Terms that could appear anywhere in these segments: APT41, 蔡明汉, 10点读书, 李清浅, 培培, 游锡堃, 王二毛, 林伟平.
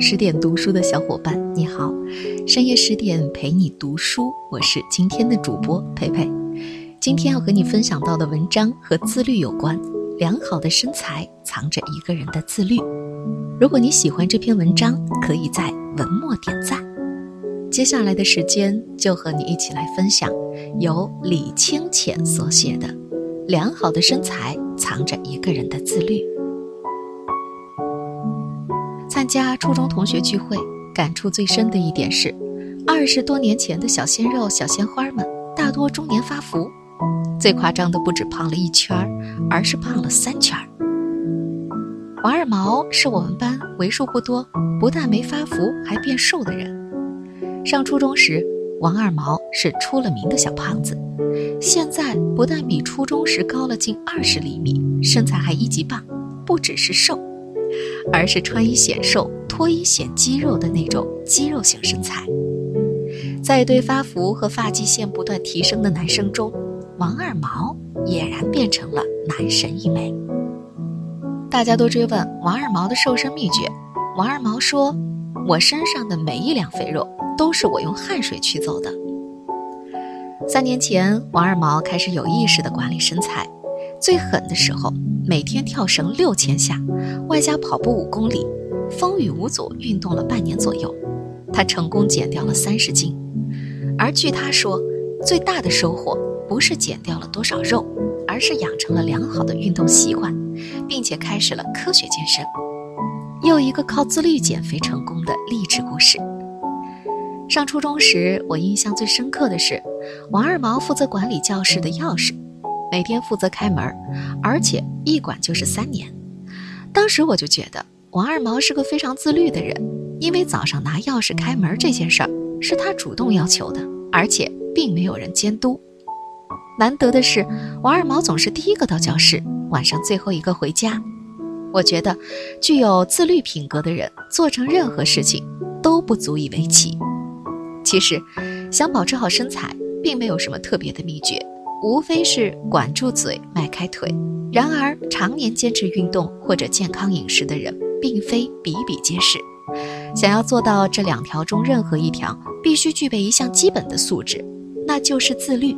10点读书的小伙伴，你好！深夜10点陪你读书，我是今天的主播佩佩。今天要和你分享到的文章和自律有关，良好的身材藏着一个人的自律。如果你喜欢这篇文章，可以在文末点赞。接下来的时间就和你一起来分享由李清浅所写的《良好的身材藏着一个人的自律》。参加初中同学聚会，感触最深的一点是，20多年前的小鲜肉、小鲜花们大多中年发福，最夸张的不止胖了1圈，而是胖了3圈。王二毛是我们班为数不多不但没发福还变瘦的人。上初中时，王二毛是出了名的小胖子，现在不但比初中时高了近20厘米，身材还一级棒，不只是瘦，而是穿衣显瘦、脱衣显肌肉的那种肌肉型身材。在对发福和发际线不断提升的男生中，王二毛俨然变成了男神一枚。大家都追问王二毛的瘦身秘诀，王二毛说：“我身上的每一两肥肉都是我用汗水驱走的。”3年前，王二毛开始有意识地管理身材。最狠的时候，每天跳绳6000下，外加跑步5公里，风雨无阻运动了半年左右，他成功减掉了30斤。而据他说，最大的收获不是减掉了多少肉，而是养成了良好的运动习惯，并且开始了科学健身。又一个靠自律减肥成功的励志故事。上初中时，我印象最深刻的是，王二毛负责管理教室的钥匙，每天负责开门，而且一管就是3年。当时我就觉得王二毛是个非常自律的人，因为早上拿钥匙开门这件事儿是他主动要求的，而且并没有人监督。难得的是，王二毛总是第一个到教室，晚上最后一个回家。我觉得具有自律品格的人做成任何事情都不足以为奇。其实想保持好身材并没有什么特别的秘诀，无非是管住嘴，迈开腿。然而常年坚持运动或者健康饮食的人并非比比皆是，想要做到这2条中任何一条，必须具备一项基本的素质，那就是自律。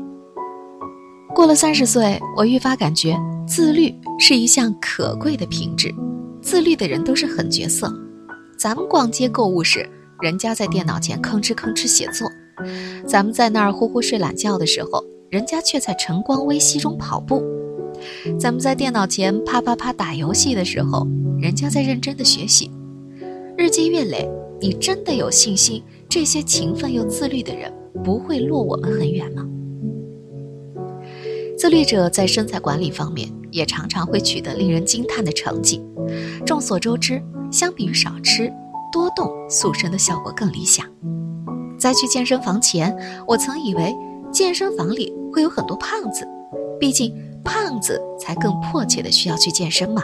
过了30岁，我愈发感觉自律是一项可贵的品质。自律的人都是狠角色，咱们逛街购物时，人家在电脑前吭哧吭哧写作，咱们在那儿呼呼睡懒觉的时候，人家却在晨光微曦中跑步。咱们在电脑前啪啪啪打游戏的时候，人家在认真的学习。日积月累，你真的有信心这些勤奋又自律的人不会落我们很远吗？自律者在身材管理方面也常常会取得令人惊叹的成绩。众所周知，相比于少吃多动，塑身的效果更理想。在去健身房前，我曾以为健身房里会有很多胖子，毕竟胖子才更迫切的需要去健身嘛。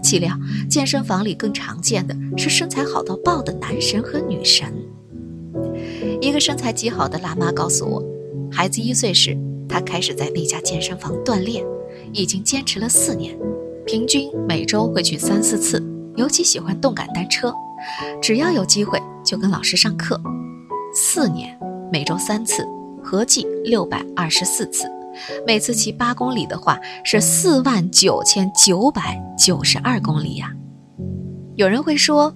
岂料健身房里更常见的是身材好到爆的男神和女神。一个身材极好的辣妈告诉我，孩子1岁时，她开始在那家健身房锻炼，已经坚持了4年，平均每周会去3、4次，尤其喜欢动感单车，只要有机会就跟老师上课。4年，每周3次，合计624次，每次骑8公里的话是49992公里呀。有人会说，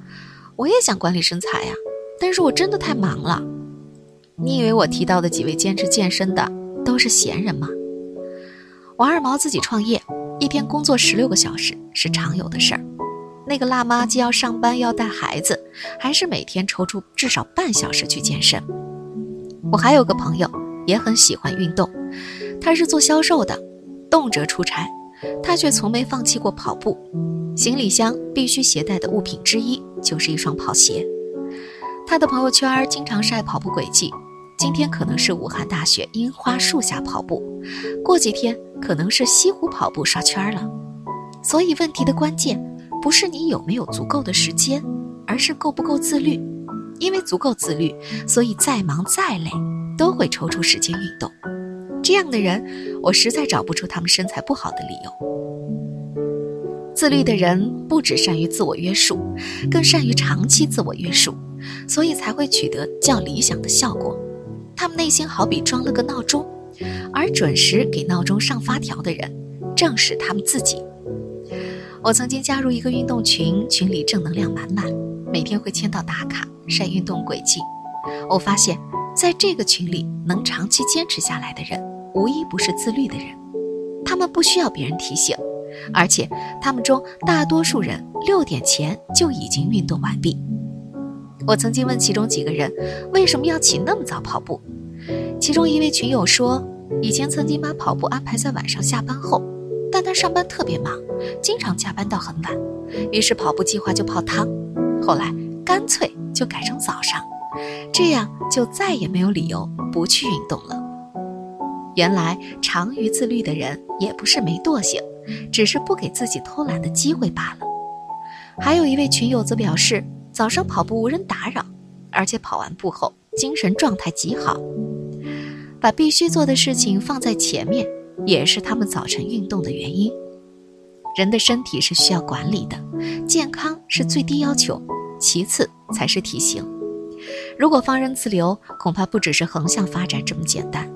我也想管理身材呀，但是我真的太忙了。你以为我提到的几位坚持健身的都是闲人吗？王二毛自己创业，一天工作16个小时是常有的事儿。那个辣妈既要上班要带孩子，还是每天抽出至少半小时去健身。我还有个朋友也很喜欢运动，他是做销售的，动辄出差，他却从没放弃过跑步。行李箱必须携带的物品之一就是一双跑鞋。他的朋友圈经常晒跑步轨迹，今天可能是武汉大学樱花树下跑步，过几天可能是西湖跑步刷圈了。所以问题的关键不是你有没有足够的时间，而是够不够自律。因为足够自律，所以再忙再累都会抽出时间运动。这样的人，我实在找不出他们身材不好的理由。自律的人不只善于自我约束，更善于长期自我约束，所以才会取得较理想的效果。他们内心好比装了个闹钟，而准时给闹钟上发条的人，正是他们自己。我曾经加入一个运动群，群里正能量满满，每天会签到打卡，晒运动轨迹。我发现，在这个群里能长期坚持下来的人，无一不是自律的人。他们不需要别人提醒，而且他们中大多数人6点前就已经运动完毕。我曾经问其中几个人为什么要起那么早跑步，其中一位群友说，以前曾经把跑步安排在晚上下班后，但他上班特别忙，经常加班到很晚，于是跑步计划就泡汤，后来干脆就改成早上，这样就再也没有理由不去运动了。原来长于自律的人也不是没惰性，只是不给自己偷懒的机会罢了。还有一位群友则表示，早上跑步无人打扰，而且跑完步后精神状态极好。把必须做的事情放在前面，也是他们早晨运动的原因。人的身体是需要管理的，健康是最低要求，其次才是体型。如果放任自流，恐怕不只是横向发展这么简单，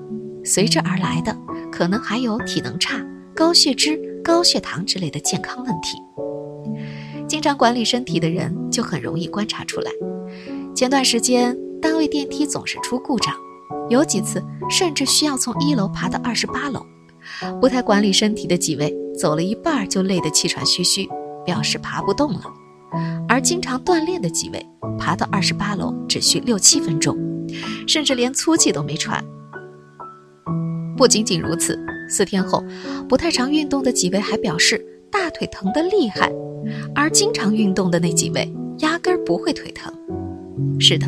随之而来的可能还有体能差、高血脂、高血糖之类的健康问题。经常管理身体的人就很容易观察出来。前段时间单位电梯总是出故障，有几次甚至需要从1楼爬到28楼。不太管理身体的几位走了一半就累得气喘吁吁，表示爬不动了。而经常锻炼的几位爬到28楼只需6-7分钟，甚至连粗气都没喘。不仅仅如此，4天后不太常运动的几位还表示大腿疼得厉害，而经常运动的那几位压根儿不会腿疼。是的，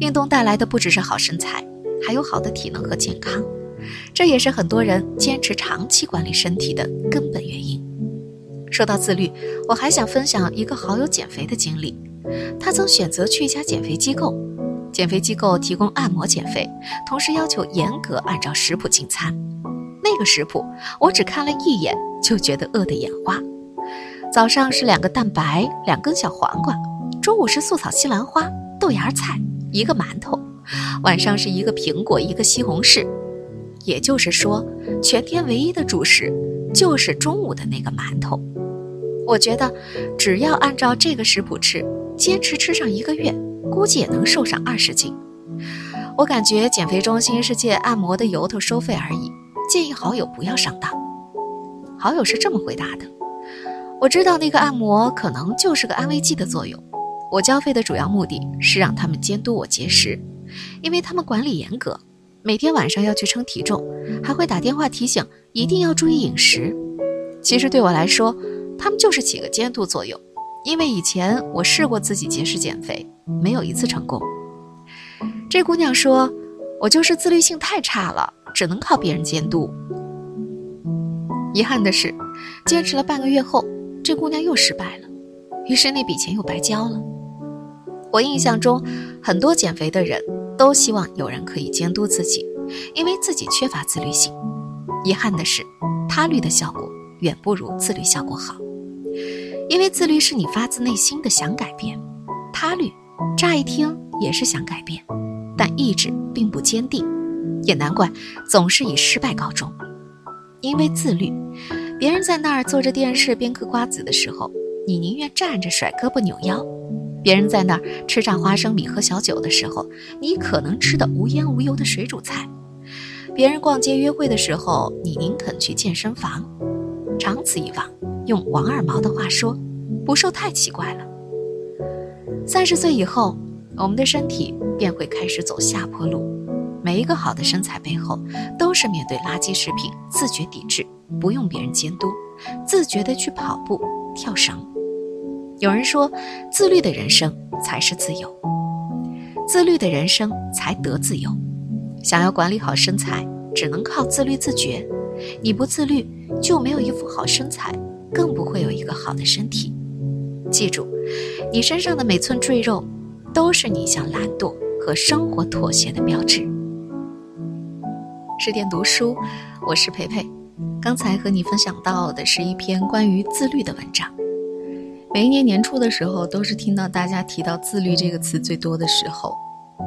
运动带来的不只是好身材，还有好的体能和健康，这也是很多人坚持长期管理身体的根本原因。说到自律，我还想分享一个好友减肥的经历。他曾选择去一家减肥机构，减肥机构提供按摩减肥，同时要求严格按照食谱进餐。那个食谱我只看了一眼就觉得饿得眼花。早上是2个蛋白、2根小黄瓜，中午是素草西兰花、豆芽菜、1个馒头，晚上是1个苹果、1个西红柿。也就是说，全天唯一的主食就是中午的那个馒头。我觉得只要按照这个食谱吃，坚持吃上1个月，估计也能瘦上20斤。我感觉减肥中心是借按摩的由头收费而已，建议好友不要上当。好友是这么回答的，我知道那个按摩可能就是个安慰剂的作用，我交费的主要目的是让他们监督我节食，因为他们管理严格，每天晚上要去称体重，还会打电话提醒一定要注意饮食。其实对我来说，他们就是起个监督作用，因为以前我试过自己节食减肥，没有一次成功。这姑娘说，我就是自律性太差了，只能靠别人监督。遗憾的是，坚持了半个月后，这姑娘又失败了，于是那笔钱又白交了。我印象中，很多减肥的人都希望有人可以监督自己，因为自己缺乏自律性。遗憾的是，他律的效果远不如自律效果好，因为自律是你发自内心的想改变，他律乍一听也是想改变，但意志并不坚定，也难怪总是以失败告终。因为自律，别人在那儿坐着电视边嗑瓜子的时候，你宁愿站着甩胳膊扭腰；别人在那儿吃炸花生米喝小酒的时候，你可能吃的无烟无油的水煮菜；别人逛街约会的时候，你宁肯去健身房。长此以往，用王二毛的话说，不瘦太奇怪了。30岁以后，我们的身体便会开始走下坡路。每一个好的身材背后，都是面对垃圾食品自觉抵制，不用别人监督，自觉地去跑步、跳绳。有人说，自律的人生才是自由，自律的人生才得自由。想要管理好身材，只能靠自律自觉。你不自律，就没有一副好身材，更不会有一个好的身体。记住，你身上的每寸赘肉，都是你向懒惰和生活妥协的标志。10点读书，我是培培。刚才和你分享到的是一篇关于自律的文章，每一年年初的时候，都是听到大家提到自律这个词最多的时候。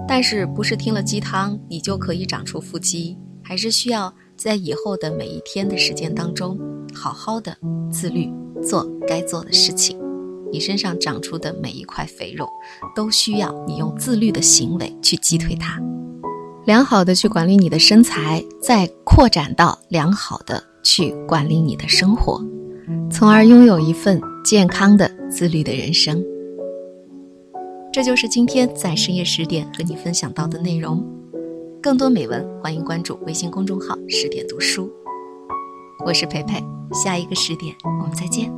但是不是听了鸡汤你就可以长出腹肌，还是需要在以后的每一天的时间当中好好的自律，做该做的事情。你身上长出的每一块肥肉都需要你用自律的行为去击退它，良好的去管理你的身材，再扩展到良好的去管理你的生活，从而拥有一份健康的自律的人生。这就是今天在深夜10点和你分享到的内容。更多美文，欢迎关注微信公众号10点读书。我是培培，下一个10点我们再见。